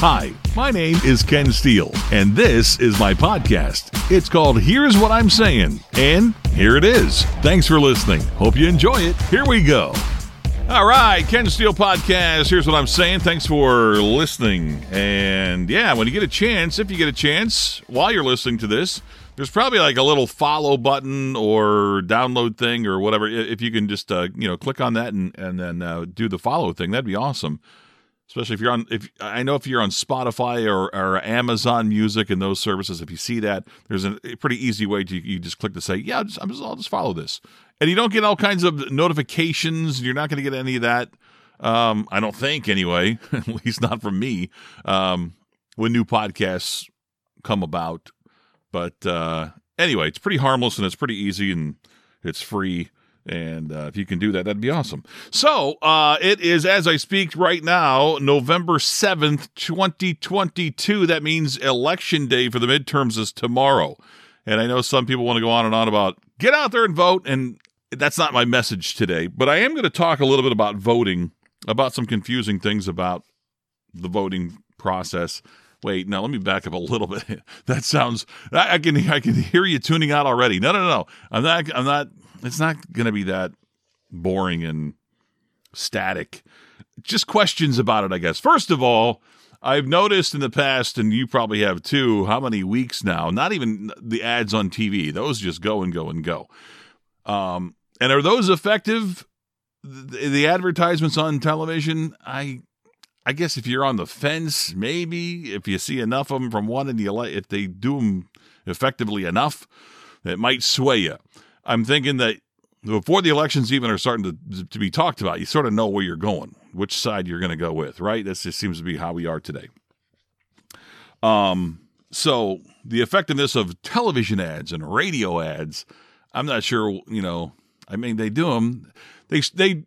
Hi, my name is Ken Steele, and this is my podcast. It's called Here's What I'm Saying, and here it is. Thanks for listening. Hope you enjoy it. Here we go. All right, Ken Steele Podcast, Here's What I'm Saying. Thanks for listening. And yeah, when you get a chance, if you get a chance, while you're listening to this, there's probably like a little follow button or download thing or whatever. If you can just, click on that and then do the follow thing, that'd be awesome. Especially if you're on, if you're on Spotify or Amazon Music and those services, if you see that, there's a pretty easy way to you just click to say, yeah, I'll just follow this, and you don't get all kinds of notifications. You're not going to get any of that, I don't think, anyway, at least not from me, when new podcasts come about. But anyway, it's pretty harmless and it's pretty easy and it's free. And if you can do that, that'd be awesome. So it is, as I speak right now, November 7th, 2022. That means election day for the midterms is tomorrow. And I know some people want to go on and on about get out there and vote. And that's not my message today. But I am going to talk a little bit about voting, about some confusing things about the voting process. Wait, now let me back up a little bit. That sounds, I can hear you tuning out already. No. I'm not. It's not going to be that boring and static. Just questions about it, I guess. First of all, I've noticed in the past, and you probably have too, how many weeks now, not even the ads on TV, those just go and go and go. And are those effective? The advertisements on television, I guess if you're on the fence, maybe, if you see enough of them from one and you like, if they do them effectively enough, it might sway you. I'm thinking that before the elections even are starting to be talked about, you sort of know where you're going, which side you're going to go with, right? That just seems to be how we are today. So the effectiveness of television ads and radio ads, I'm not sure, I mean, they do them. They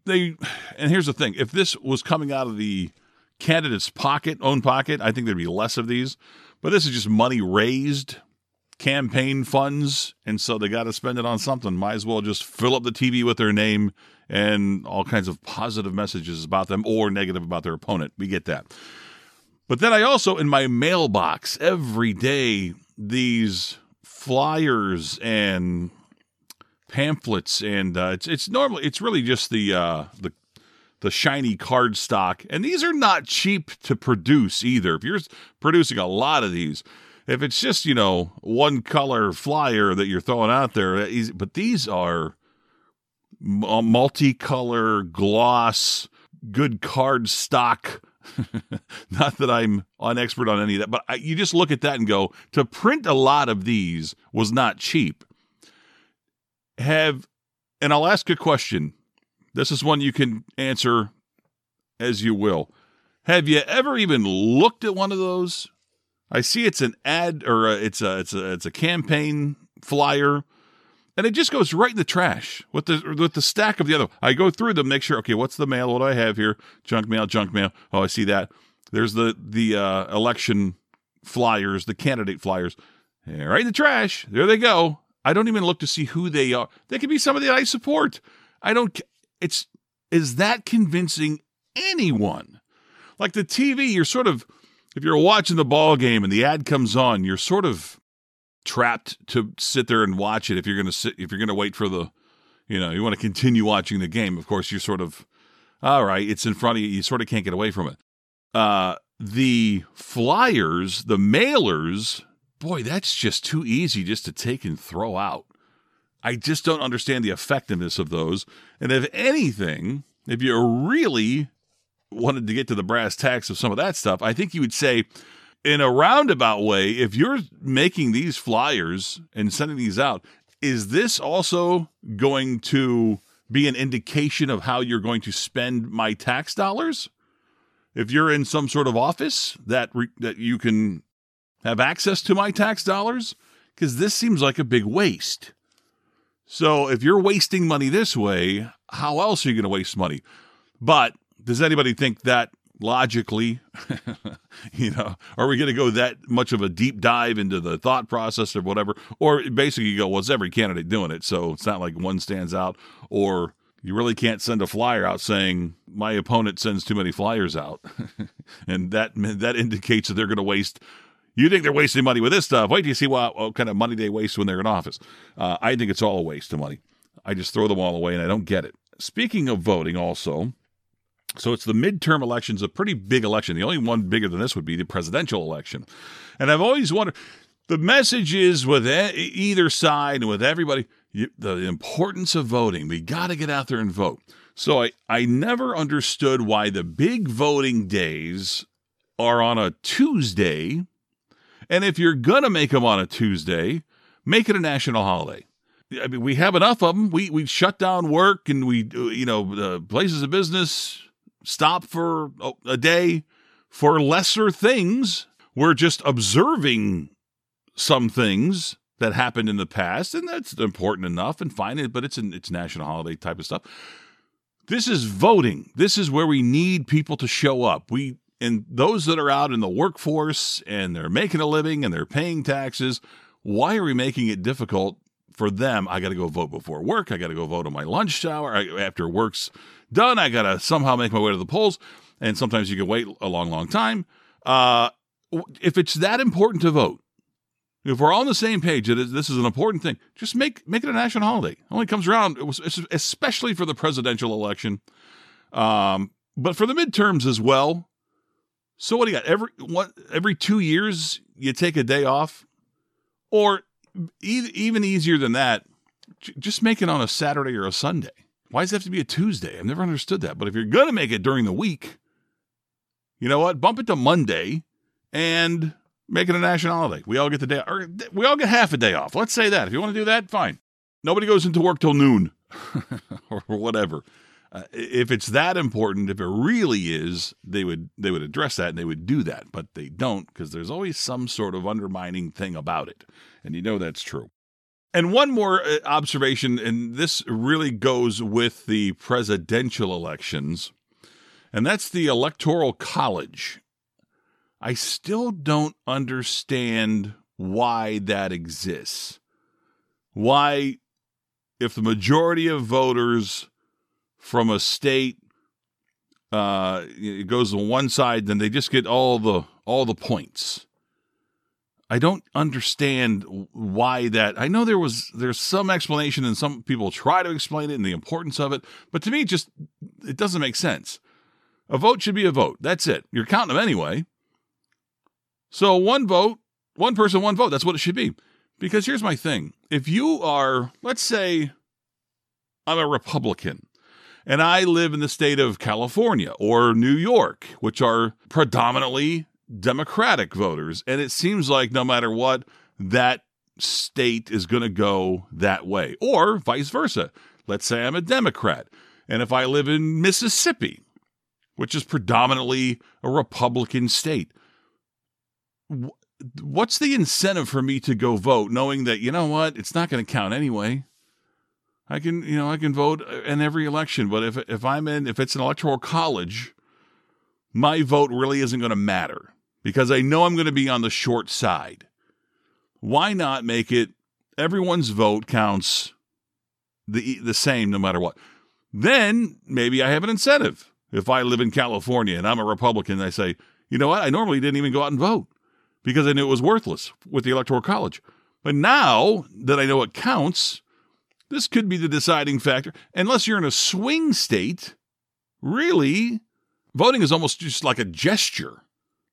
and here's the thing. If this was coming out of the candidate's own pocket, I think there'd be less of these, but this is just money raised, campaign funds, and so they got to spend it on something. Might as well just fill up the TV with their name and all kinds of positive messages about them or negative about their opponent. We get that. But then I also, in my mailbox every day, these flyers and pamphlets, and it's really just the shiny card stock, and these are not cheap to produce either. If you're producing a lot of these. If it's just, one color flyer that you're throwing out there, but these are multicolor, gloss, good card stock. Not that I'm an expert on any of that, but you just look at that and go, to print a lot of these was not cheap. And I'll ask a question. This is one you can answer as you will. Have you ever even looked at one of those? I see it's an ad, or it's a campaign flyer, and it just goes right in the trash with the stack of the other. I go through them, make sure, okay, what's the mail? What do I have here? Junk mail. Oh, I see that. There's the election flyers, the candidate flyers, and right in the trash. There they go. I don't even look to see who they are. They could be somebody that I support. I don't. Is that convincing anyone? Like the TV, you're sort of. If you're watching the ball game and the ad comes on, you're sort of trapped to sit there and watch it. If you're going to wait for the, you want to continue watching the game. Of course, you're sort of, all right, it's in front of you. You sort of can't get away from it. The flyers, the mailers, boy, that's just too easy just to take and throw out. I just don't understand the effectiveness of those. And if anything, if you're really wanted to get to the brass tacks of some of that stuff, I think you would say in a roundabout way, if you're making these flyers and sending these out, is this also going to be an indication of how you're going to spend my tax dollars? If you're in some sort of office that you can have access to my tax dollars, because this seems like a big waste. So if you're wasting money this way, how else are you going to waste money? But does anybody think that logically, are we going to go that much of a deep dive into the thought process or whatever? Or basically you go, well, it's every candidate doing it, so it's not like one stands out or You really can't send a flyer out saying, my opponent sends too many flyers out. And that indicates that they're going to waste. You think they're wasting money with this stuff. Wait till you see what kind of money they waste when they're in office. I think it's all a waste of money. I just throw them all away, and I don't get it. Speaking of voting also, so it's the midterm elections, a pretty big election. The only one bigger than this would be the presidential election. And I've always wondered, the message is with either side and with everybody, the importance of voting. We got to get out there and vote. So I never understood why the big voting days are on a Tuesday. And if you're going to make them on a Tuesday, make it a national holiday. I mean, we have enough of them. We shut down work and places of business stop for a day for lesser things. We're just observing some things that happened in the past, and that's important enough and fine, but it's national holiday type of stuff. This is voting. This is where we need people to show up. And those that are out in the workforce and they're making a living and they're paying taxes, why are we making it difficult for them? I got to go vote before work. I got to go vote on my lunch hour. After work's done, I got to somehow make my way to the polls. And sometimes you can wait a long, long time. If it's that important to vote, if we're all on the same page, this is an important thing, just make it a national holiday. It only comes around, especially for the presidential election, but for the midterms as well. So what do you got? Every 2 years, you take a day off? Or even easier than that, just make it on a Saturday or a Sunday. Why does it have to be a Tuesday? I've never understood that. But if you're going to make it during the week, you know what? Bump it to Monday and make it a national holiday. We all get the day, or we all get half a day off. Let's say that. If you want to do that, fine. Nobody goes into work till noon or whatever. If it's that important, if it really is, they would address that and they would do that, but they don't, because there's always some sort of undermining thing about it, and you know that's true. And one more observation, and this really goes with the presidential elections, and that's the Electoral College. I still don't understand why that exists. Why, if the majority of voters from a state it goes to one side, then they just get all the points. I don't understand why that. I know there's some explanation, and some people try to explain it and the importance of it, but to me, it doesn't make sense. A vote should be a vote. That's it. You're counting them anyway. So one vote, one person, one vote. That's what it should be. Because here's my thing. If you are, let's say I'm a Republican and I live in the state of California or New York, which are predominantly Democratic voters, and it seems like no matter what, that state is going to go that way, or vice versa. Let's say I'm a Democrat, and if I live in Mississippi, which is predominantly a Republican state, what's the incentive for me to go vote, knowing that, you know what, it's not going to count anyway? I can vote in every election, but if it's an electoral college, my vote really isn't going to matter because I know I'm going to be on the short side. Why not make it everyone's vote counts the same no matter what? Then maybe I have an incentive. If I live in California and I'm a Republican, I say, you know what? I normally didn't even go out and vote because I knew it was worthless with the Electoral College. But now that I know it counts, this could be the deciding factor. Unless you're in a swing state, really, voting is almost just like a gesture.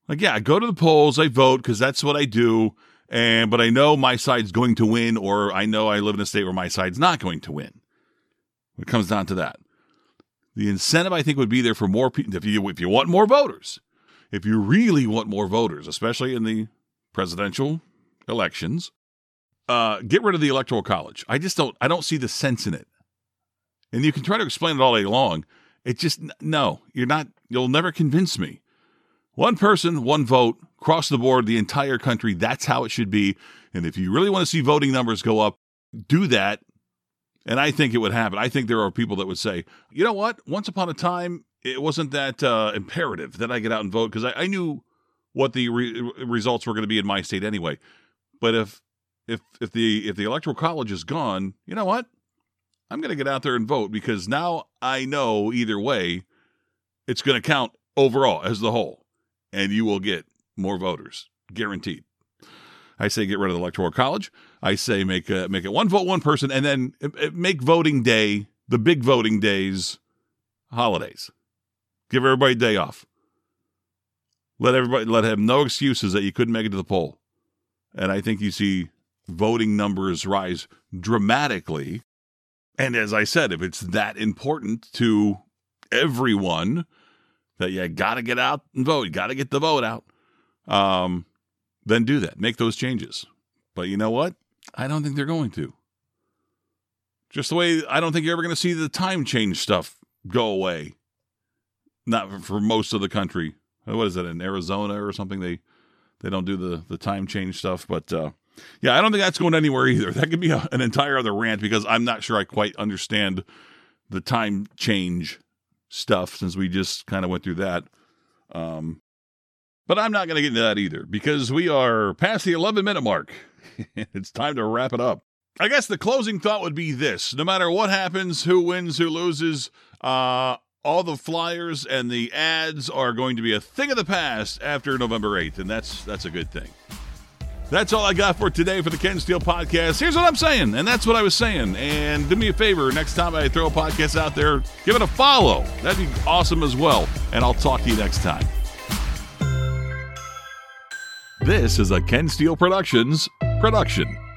Like, yeah, I go to the polls, I vote because that's what I do, but I know my side's going to win, or I know I live in a state where my side's not going to win. It comes down to that. The incentive, I think, would be there for more people if you want more voters. If you really want more voters, especially in the presidential elections, get rid of the Electoral College. I don't see the sense in it. And you can try to explain it all day long. It just, no, you'll never convince me. One person, one vote, across the board, the entire country, that's how it should be. And if you really want to see voting numbers go up, do that. And I think it would happen. I think there are people that would say, you know what? Once upon a time, it wasn't that imperative that I get out and vote because I knew what the results were going to be in my state anyway. But if the Electoral College is gone, you know what? I'm going to get out there and vote, because now I know either way, it's going to count overall as the whole, and you will get more voters, guaranteed. I say get rid of the Electoral College. I say make it one vote, one person, and then make voting day, the big voting days, holidays. Give everybody a day off. Let have no excuses that you couldn't make it to the poll. And I think you see voting numbers rise dramatically. And as I said, if it's that important to everyone that you got to get out and vote, you got to get the vote out, then do that. Make those changes. But you know what? I don't think they're going to. Just the way I don't think you're ever going to see the time change stuff go away. Not for most of the country. What is it, in Arizona or something? They don't do the time change stuff. But, yeah, I don't think that's going anywhere either. That could be an entire other rant, because I'm not sure I quite understand the time change stuff, since we just kind of went through that. But I'm not going to get into that either, because we are past the 11-minute mark. It's time to wrap it up. I guess the closing thought would be this. No matter what happens, who wins, who loses, all the flyers and the ads are going to be a thing of the past after November 8th, and that's a good thing. That's all I got for today for the Ken Steele Podcast. Here's what I'm saying, and that's what I was saying. And do me a favor, next time I throw a podcast out there, give it a follow. That'd be awesome as well, and I'll talk to you next time. This is a Ken Steele Productions production.